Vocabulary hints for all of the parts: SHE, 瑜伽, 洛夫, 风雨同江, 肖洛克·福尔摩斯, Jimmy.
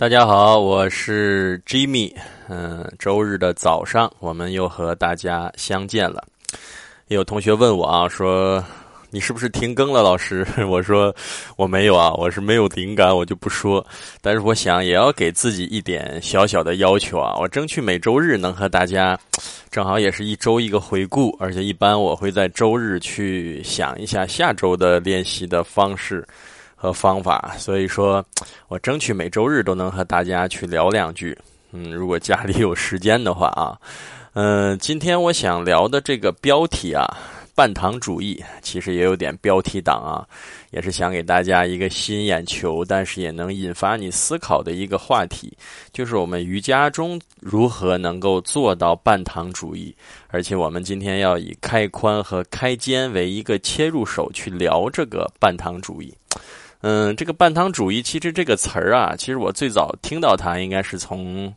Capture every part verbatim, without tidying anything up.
大家好，我是 Jimmy， 嗯，周日的早上我们又和大家相见了。有同学问我啊，说你是不是停更了老师？我说我没有啊，我是没有灵感我就不说，但是我想也要给自己一点小小的要求啊，我争取每周日能和大家，正好也是一周一个回顾，而且一般我会在周日去想一下下周的练习的方式和方法，所以说我争取每周日都能和大家去聊两句，嗯，如果家里有时间的话啊，嗯、呃，今天我想聊的这个标题啊，半糖主义，其实也有点标题党啊，也是想给大家一个吸引眼球，但是也能引发你思考的一个话题，就是我们瑜伽中如何能够做到半糖主义，而且我们今天要以开髋和开肩为一个切入手去聊这个半糖主义。嗯，这个半糖主义，其实这个词儿啊，其实我最早听到它应该是从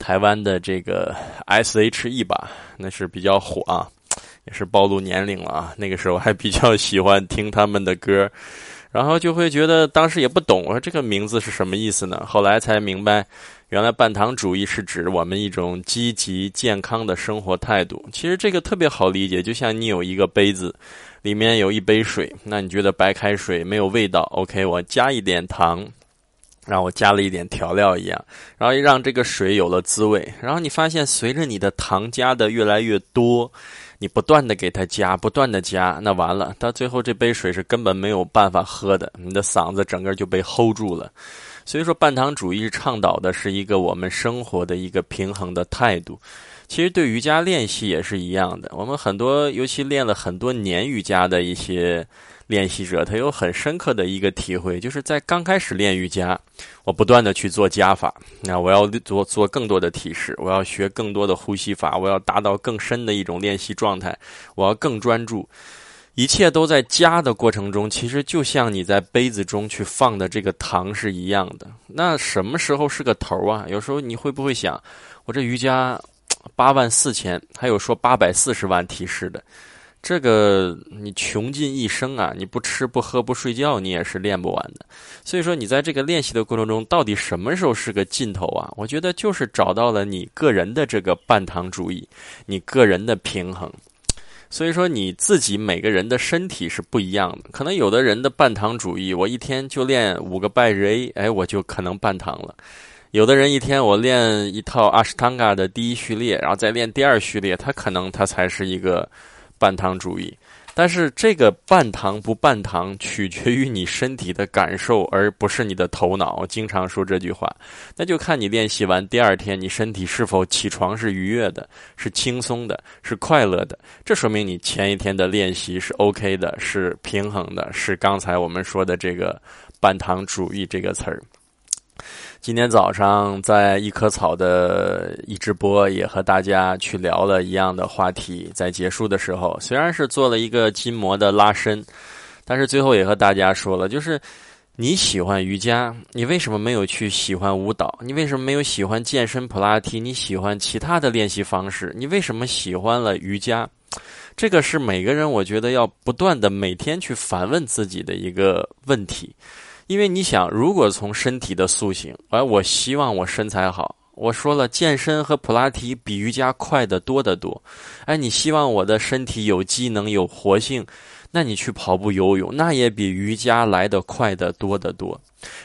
台湾的这个 S H E 吧，那是比较火啊，也是暴露年龄了啊，那个时候还比较喜欢听他们的歌，然后就会觉得当时也不懂，我说这个名字是什么意思呢？后来才明白，原来半糖主义是指我们一种积极健康的生活态度。其实这个特别好理解，就像你有一个杯子，里面有一杯水，那你觉得白开水没有味道 ，OK， 我加一点糖，然后我加了一点调料一样，然后让这个水有了滋味。然后你发现，随着你的糖加的越来越多，你不断的给它加，不断的加，那完了，到最后这杯水是根本没有办法喝的，你的嗓子整个就被 hold 住了。所以说半糖主义倡导的是一个我们生活的一个平衡的态度，其实对瑜伽练习也是一样的，我们很多尤其练了很多年瑜伽的一些练习者，他有很深刻的一个体会，就是在刚开始练瑜伽，我不断的去做加法，那我要做做更多的体式，我要学更多的呼吸法，我要达到更深的一种练习状态，我要更专注，一切都在加的过程中，其实就像你在杯子中去放的这个糖是一样的。那什么时候是个头啊？有时候你会不会想，我这瑜伽八万四千，还有说八百四十万提示的，这个你穷尽一生啊，你不吃不喝不睡觉，你也是练不完的。所以说你在这个练习的过程中，到底什么时候是个尽头啊？我觉得就是找到了你个人的这个半糖主义，你个人的平衡。所以说你自己每个人的身体是不一样的，可能有的人的半糖主义，我一天就练五个拜日 A， 哎，我就可能半糖了。有的人一天我练一套阿什汤嘎的第一序列，然后再练第二序列，他可能他才是一个半糖主义。但是这个半糖不半糖取决于你身体的感受，而不是你的头脑。我经常说这句话，那就看你练习完第二天，你身体是否起床是愉悦的，是轻松的，是快乐的，这说明你前一天的练习是 OK 的，是平衡的，是刚才我们说的这个半糖主义这个词儿。今天早上在一棵草的一直播也和大家去聊了一样的话题，在结束的时候虽然是做了一个筋膜的拉伸，但是最后也和大家说了，就是你喜欢瑜伽，你为什么没有去喜欢舞蹈？你为什么没有喜欢健身普拉提？你喜欢其他的练习方式？你为什么喜欢了瑜伽？这个是每个人我觉得要不断的每天去反问自己的一个问题。因为你想，如果从身体的塑形，哎，我希望我身材好。我说了，健身和普拉提比瑜伽快得多得多。哎，你希望我的身体有机能、有活性，那你去跑步、游泳，那也比瑜伽来得快得多得多。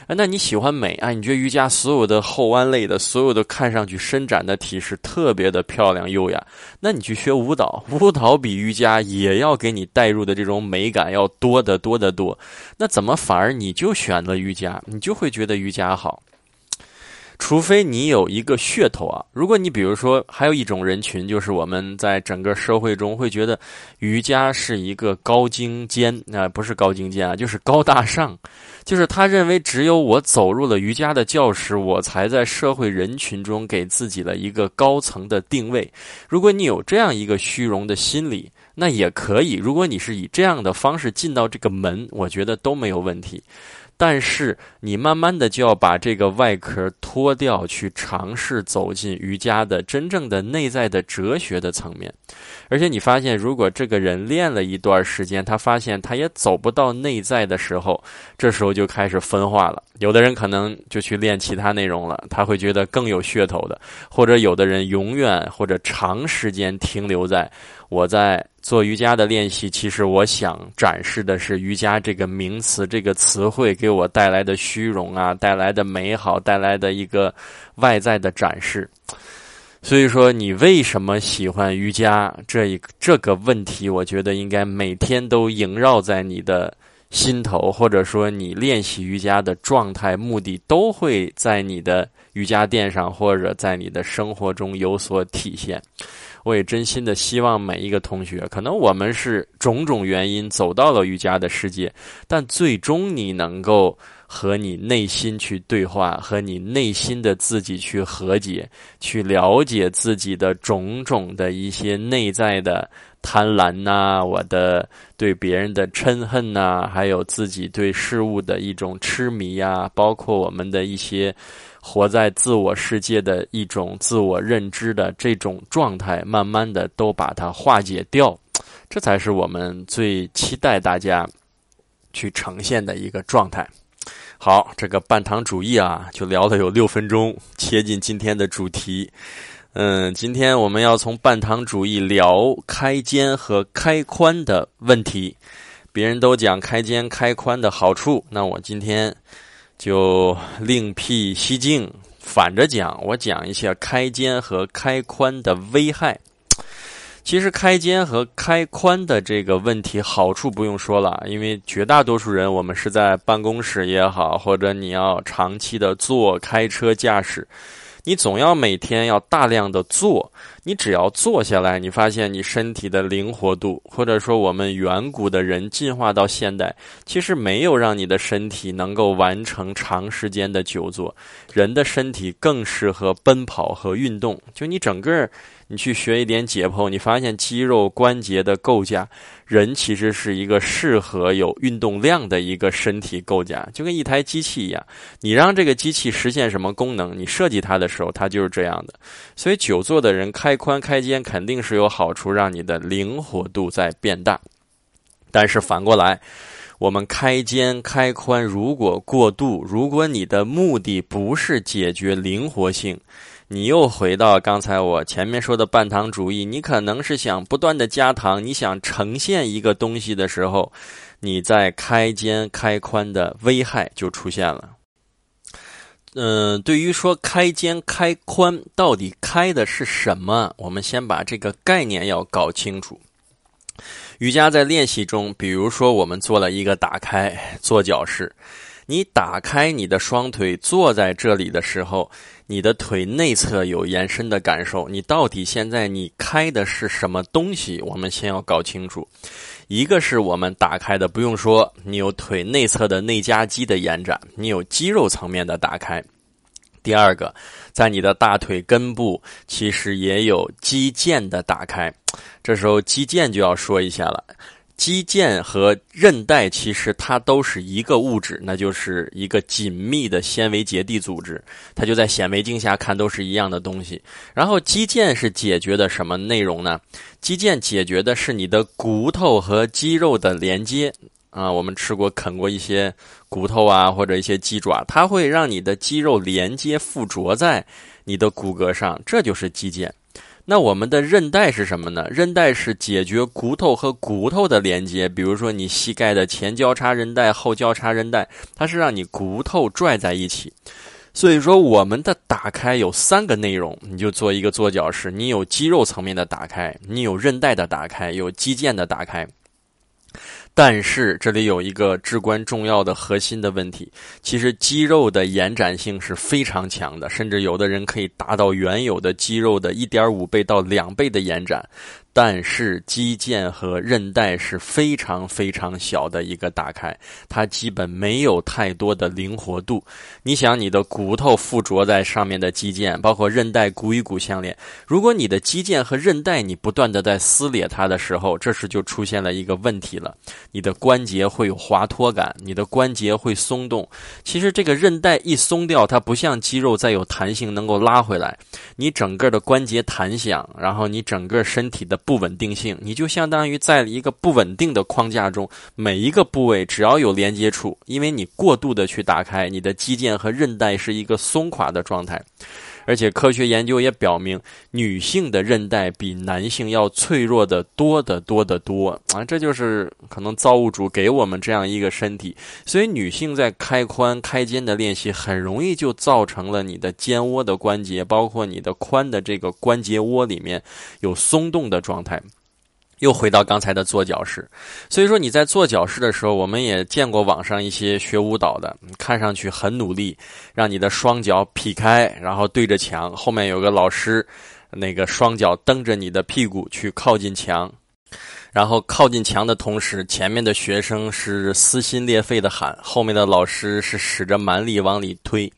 哎，那你喜欢美啊？你觉得瑜伽所有的后弯类的、所有的看上去伸展的体式特别的漂亮优雅，那你去学舞蹈，舞蹈比瑜伽也要给你带入的这种美感要多得多得多。那怎么反而你就选了瑜伽，你就会觉得瑜伽好？除非你有一个噱头啊，如果你比如说，还有一种人群，就是我们在整个社会中会觉得瑜伽是一个高精尖、呃、不是高精尖啊，就是高大上，就是他认为只有我走入了瑜伽的教室，我才在社会人群中给自己了一个高层的定位。如果你有这样一个虚荣的心理，那也可以，如果你是以这样的方式进到这个门，我觉得都没有问题。但是你慢慢的就要把这个外壳脱掉，去尝试走进瑜伽的真正的内在的哲学的层面。而且你发现，如果这个人练了一段时间，他发现他也走不到内在的时候，这时候就开始分化了。有的人可能就去练其他内容了，他会觉得更有噱头的，或者有的人永远或者长时间停留在我在做瑜伽的练习，其实我想展示的是瑜伽这个名词，这个词汇给我带来的虚荣啊，带来的美好，带来的一个外在的展示。所以说你为什么喜欢瑜伽这一这个问题，我觉得应该每天都萦绕在你的心头，或者说你练习瑜伽的状态、目的都会在你的瑜伽垫上或者在你的生活中有所体现。我也真心的希望每一个同学，可能我们是种种原因走到了瑜伽的世界，但最终你能够和你内心去对话，和你内心的自己去和解，去了解自己的种种的一些内在的贪婪啊，我的对别人的嗔恨啊，还有自己对事物的一种痴迷啊，包括我们的一些活在自我世界的一种自我认知的这种状态，慢慢的都把它化解掉，这才是我们最期待大家去呈现的一个状态。好，这个半糖主义啊，就聊了有六分钟，切进今天的主题。嗯，今天我们要从半糖主义聊开肩和开髋的问题。别人都讲开肩开髋的好处，那我今天就另辟蹊径，反着讲，我讲一下开肩和开髋的危害。其实开肩和开髋的这个问题，好处不用说了，因为绝大多数人我们是在办公室也好，或者你要长期的坐、开车、驾驶，你总要每天要大量的坐。你只要坐下来，你发现你身体的灵活度，或者说我们远古的人进化到现代，其实没有让你的身体能够完成长时间的久坐。人的身体更适合奔跑和运动，就你整个你去学一点解剖，你发现肌肉关节的构架，人其实是一个适合有运动量的一个身体构架，就跟一台机器一样，你让这个机器实现什么功能，你设计它的时候它就是这样的。所以久坐的人开髋开肩肯定是有好处，让你的灵活度在变大。但是反过来，我们开肩开髋如果过度，如果你的目的不是解决灵活性，你又回到刚才我前面说的半糖主义，你可能是想不断的加糖，你想呈现一个东西的时候，你在开肩开髋的危害就出现了。嗯、呃，对于说开肩开髋到底开的是什么，我们先把这个概念要搞清楚。瑜伽在练习中，比如说我们做了一个打开坐脚式，你打开你的双腿坐在这里的时候，你的腿内侧有延伸的感受，你到底现在你开的是什么东西，我们先要搞清楚。一个是我们打开的不用说，你有腿内侧的内夹肌的延展，你有肌肉层面的打开。第二个，在你的大腿根部其实也有肌腱的打开，这时候肌腱就要说一下了。肌腱和韧带其实它都是一个物质，那就是一个紧密的纤维结缔组织，它就在显微镜下看都是一样的东西。然后肌腱是解决的什么内容呢？肌腱解决的是你的骨头和肌肉的连接啊，我们吃过啃过一些骨头啊，或者一些鸡爪，它会让你的肌肉连接附着在你的骨骼上，这就是肌腱。那我们的韧带是什么呢？韧带是解决骨头和骨头的连接，比如说你膝盖的前交叉韧带、后交叉韧带，它是让你骨头拽在一起。所以说我们的打开有三个内容，你就做一个坐脚式，你有肌肉层面的打开，你有韧带的打开，有肌腱的打开。但是这里有一个至关重要的核心的问题，其实肌肉的延展性是非常强的，甚至有的人可以达到原有的肌肉的 一点五倍到两倍的延展，但是肌腱和韧带是非常非常小的一个打开，它基本没有太多的灵活度。你想你的骨头附着在上面的肌腱，包括韧带骨与骨相连，如果你的肌腱和韧带你不断的在撕裂它的时候，这时就出现了一个问题了，你的关节会有滑脱感，你的关节会松动。其实这个韧带一松掉，它不像肌肉再有弹性能够拉回来，你整个的关节弹响，然后你整个身体的不稳定性，你就相当于在一个不稳定的框架中，每一个部位只要有连接处，因为你过度的去打开，你的肌腱和韧带是一个松垮的状态。而且科学研究也表明，女性的韧带比男性要脆弱的多得多得多啊！这就是可能造物主给我们这样一个身体，所以女性在开髋开肩的练习很容易就造成了你的肩窝的关节，包括你的髋的这个关节窝里面有松动的状态。又回到刚才的坐脚式，所以说你在坐脚式的时候，我们也见过网上一些学舞蹈的，看上去很努力，让你的双脚劈开，然后对着墙，后面有个老师，那个双脚蹬着你的屁股去靠近墙，然后靠近墙的同时，前面的学生是撕心裂肺的喊，后面的老师是使着蛮力往里推。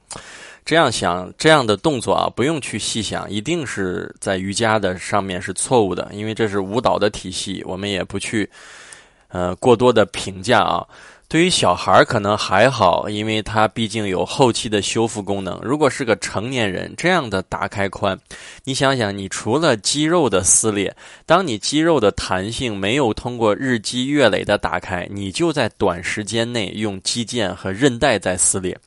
这样想，这样的动作啊，不用去细想，一定是在瑜伽的上面是错误的，因为这是舞蹈的体系，我们也不去呃过多的评价啊。对于小孩可能还好，因为他毕竟有后期的修复功能。如果是个成年人，这样的打开髋，你想想，你除了肌肉的撕裂，当你肌肉的弹性没有通过日积月累的打开，你就在短时间内用肌腱和韧带在撕裂。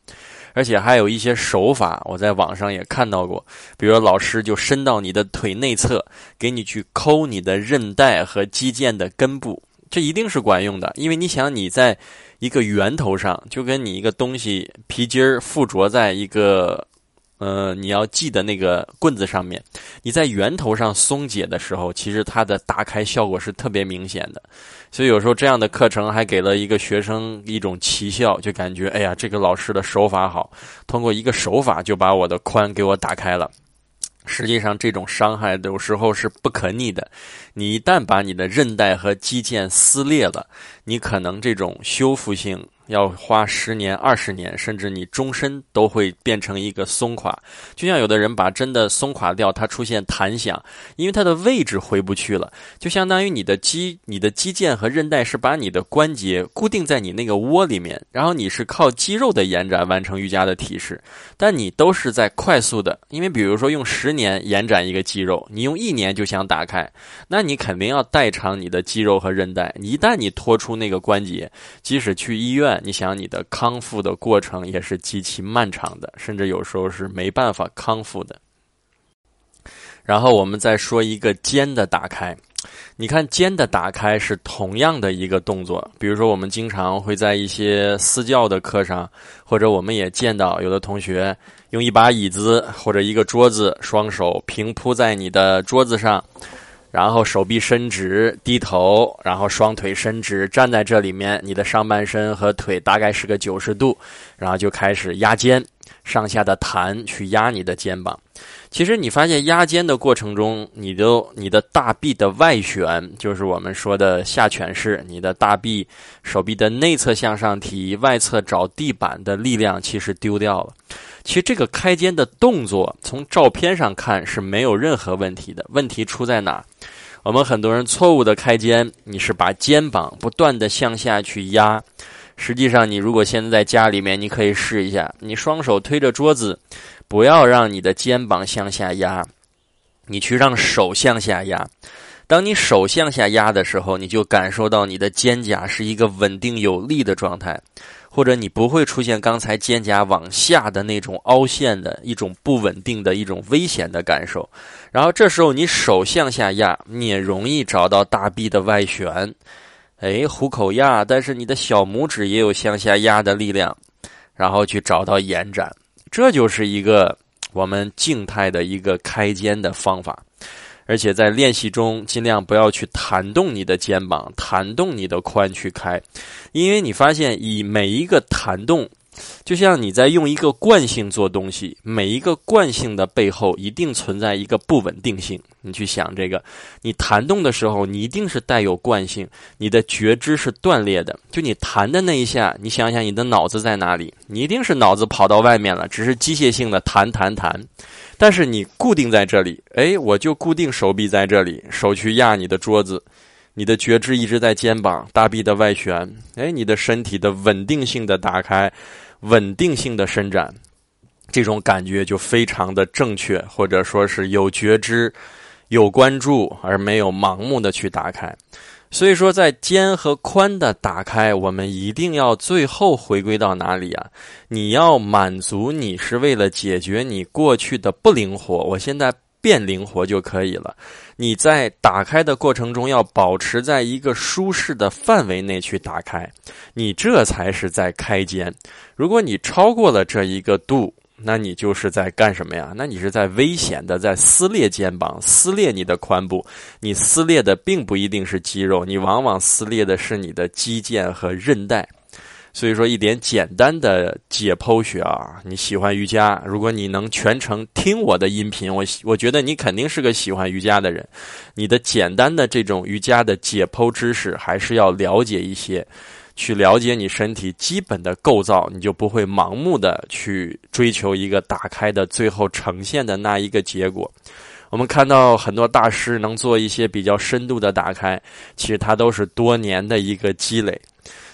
而且还有一些手法，我在网上也看到过，比如老师就伸到你的腿内侧，给你去抠你的韧带和肌腱的根部，这一定是管用的，因为你想你在一个源头上，就跟你一个东西皮筋儿附着在一个呃，你要系的那个棍子上面，你在源头上松解的时候，其实它的打开效果是特别明显的。所以有时候这样的课程还给了一个学生一种奇效，就感觉哎呀，这个老师的手法好，通过一个手法就把我的髋给我打开了。实际上这种伤害有时候是不可逆的，你一旦把你的韧带和肌腱撕裂了，你可能这种修复性要花十年、二十年，甚至你终身都会变成一个松垮。就像有的人把真的松垮掉，它出现弹响，因为它的位置回不去了，就相当于你的肌、你的肌腱和韧带是把你的关节固定在你那个窝里面，然后你是靠肌肉的延展完成瑜伽的体式，但你都是在快速的，因为比如说用十年延展一个肌肉，你用一年就想打开，那你肯定要代偿你的肌肉和韧带。一旦你脱出那个关节，即使去医院，你想你的康复的过程也是极其漫长的，甚至有时候是没办法康复的。然后我们再说一个肩的打开，你看肩的打开是同样的一个动作，比如说我们经常会在一些私教的课上，或者我们也见到有的同学用一把椅子或者一个桌子，双手平铺在你的桌子上，然后手臂伸直低头，然后双腿伸直站在这里面，你的上半身和腿大概是个九十度，然后就开始压肩，上下的弹去压你的肩膀。其实你发现压肩的过程中，你都你的大臂的外旋，就是我们说的下犬式，你的大臂手臂的内侧向上提，外侧找地板的力量其实丢掉了。其实这个开肩的动作从照片上看是没有任何问题的，问题出在哪？我们很多人错误的开肩，你是把肩膀不断的向下去压。实际上你如果现在在家里面，你可以试一下，你双手推着桌子，不要让你的肩膀向下压，你去让手向下压。当你手向下压的时候，你就感受到你的肩胛是一个稳定有力的状态，或者你不会出现刚才肩胛往下的那种凹陷的一种不稳定的一种危险的感受。然后这时候你手向下压，你也容易找到大臂的外旋，哎，虎口压，但是你的小拇指也有向下压的力量，然后去找到延展。这就是一个我们静态的一个开肩的方法。而且在练习中尽量不要去弹动你的肩膀，弹动你的髋去开，因为你发现以每一个弹动就像你在用一个惯性做东西，每一个惯性的背后一定存在一个不稳定性。你去想这个，你弹动的时候，你一定是带有惯性，你的觉知是断裂的。就你弹的那一下，你想想你的脑子在哪里？你一定是脑子跑到外面了，只是机械性的弹弹弹。但是你固定在这里，哎，我就固定手臂在这里，手去压你的桌子。你的觉知一直在肩膀、大臂的外旋，哎，你的身体的稳定性的打开，稳定性的伸展，这种感觉就非常的正确，或者说是有觉知、有关注，而没有盲目的去打开。所以说，在肩和髋的打开，我们一定要最后回归到哪里啊？你要满足你是为了解决你过去的不灵活，我现在变灵活就可以了。你在打开的过程中要保持在一个舒适的范围内去打开，你这才是在开肩。如果你超过了这一个度，那你就是在干什么呀？那你是在危险的在撕裂肩膀，撕裂你的髋部。你撕裂的并不一定是肌肉，你往往撕裂的是你的肌腱和韧带。所以说一点简单的解剖学啊，你喜欢瑜伽，如果你能全程听我的音频，我我觉得你肯定是个喜欢瑜伽的人。你的简单的这种瑜伽的解剖知识还是要了解一些，去了解你身体基本的构造，你就不会盲目的去追求一个打开的最后呈现的那一个结果。我们看到很多大师能做一些比较深度的打开，其实它都是多年的一个积累。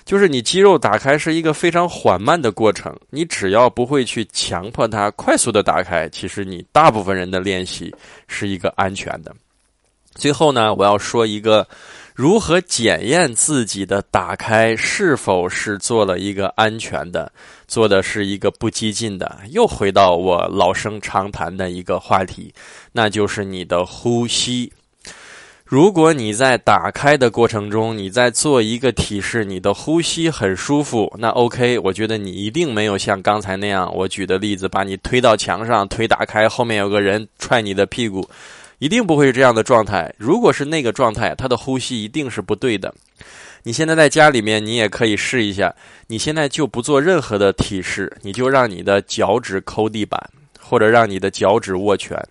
就是你肌肉打开是一个非常缓慢的过程，你只要不会去强迫它快速的打开，其实你大部分人的练习是一个安全的。最后呢，我要说一个如何检验自己的打开是否是做了一个安全的，做的是一个不激进的，又回到我老生常谈的一个话题，那就是你的呼吸。如果你在打开的过程中，你在做一个体式，你的呼吸很舒服，那 OK， 我觉得你一定没有像刚才那样，我举的例子，把你推到墙上，腿打开，后面有个人踹你的屁股，一定不会是这样的状态。如果是那个状态，他的呼吸一定是不对的。你现在在家里面，你也可以试一下，你现在就不做任何的体式，你就让你的脚趾抠地板，或者让你的脚趾握拳。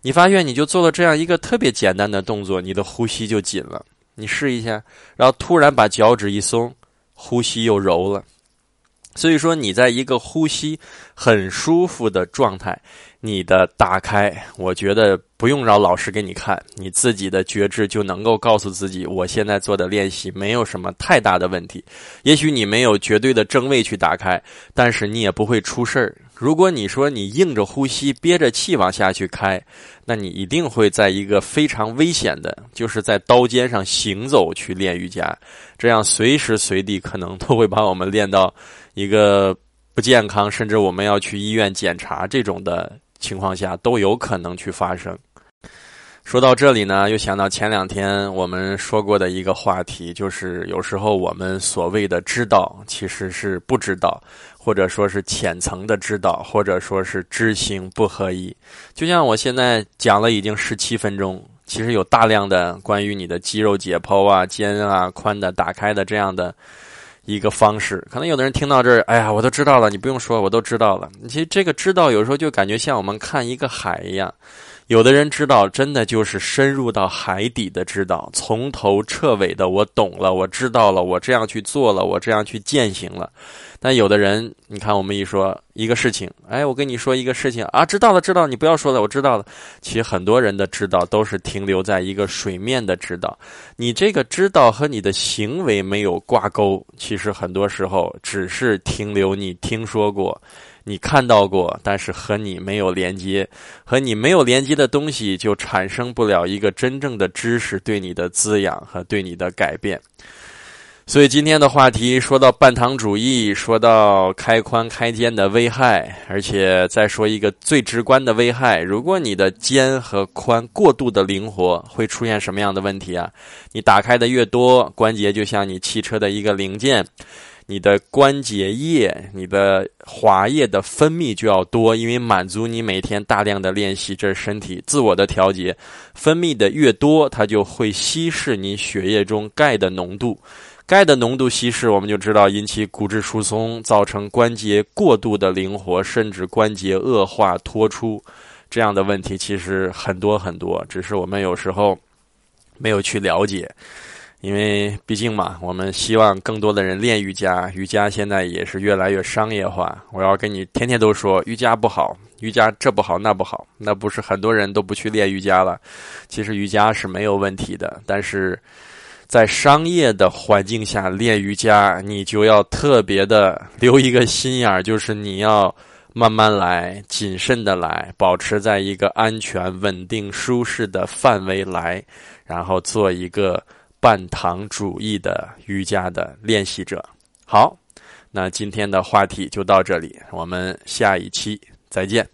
你发现你就做了这样一个特别简单的动作，你的呼吸就紧了。你试一下，然后突然把脚趾一松，呼吸又柔了。所以说你在一个呼吸很舒服的状态，你的打开，我觉得不用让老师给你看，你自己的觉知就能够告诉自己，我现在做的练习没有什么太大的问题。也许你没有绝对的正位去打开，但是你也不会出事儿。如果你说你硬着呼吸憋着气往下去开，那你一定会在一个非常危险的，就是在刀尖上行走去练瑜伽，这样随时随地可能都会把我们练到一个不健康，甚至我们要去医院检查这种的情况下都有可能去发生。说到这里呢，又想到前两天我们说过的一个话题，就是有时候我们所谓的知道其实是不知道，或者说是浅层的知道，或者说是知行不合一。就像我现在讲了已经十七分钟，其实有大量的关于你的肌肉解剖啊、肩啊、髋的打开的这样的一个方式。可能有的人听到这儿，哎呀，我都知道了，你不用说，我都知道了。其实这个知道有时候就感觉像我们看一个海一样，有的人知道真的就是深入到海底的知道，从头彻尾的我懂了，我知道了，我这样去做了，我这样去践行了。但有的人，你看我们一说一个事情，哎，我跟你说一个事情啊，知道了知道了，你不要说了，我知道了。其实很多人的知道都是停留在一个水面的知道，你这个知道和你的行为没有挂钩，其实很多时候只是停留你听说过，你看到过，但是和你没有连接，和你没有连接的东西就产生不了一个真正的知识对你的滋养和对你的改变。所以今天的话题说到半堂主义，说到开髋开肩的危害，而且再说一个最直观的危害，如果你的肩和髋过度的灵活，会出现什么样的问题啊？你打开的越多，关节就像你汽车的一个零件，你的关节液、你的滑液的分泌就要多，因为满足你每天大量的练习，这是身体自我的调节，分泌的越多，它就会稀释你血液中钙的浓度。钙的浓度稀释，我们就知道引起骨质疏松，造成关节过度的灵活，甚至关节恶化脱出，这样的问题其实很多很多，只是我们有时候没有去了解。因为毕竟嘛，我们希望更多的人练瑜伽，瑜伽现在也是越来越商业化。我要跟你天天都说瑜伽不好，瑜伽这不好那不好，那不是很多人都不去练瑜伽了。其实瑜伽是没有问题的，但是在商业的环境下练瑜伽，你就要特别的留一个心眼，就是你要慢慢来，谨慎的来，保持在一个安全、稳定、舒适的范围来，然后做一个半糖主义的瑜伽的练习者。好，那今天的话题就到这里，我们下一期再见。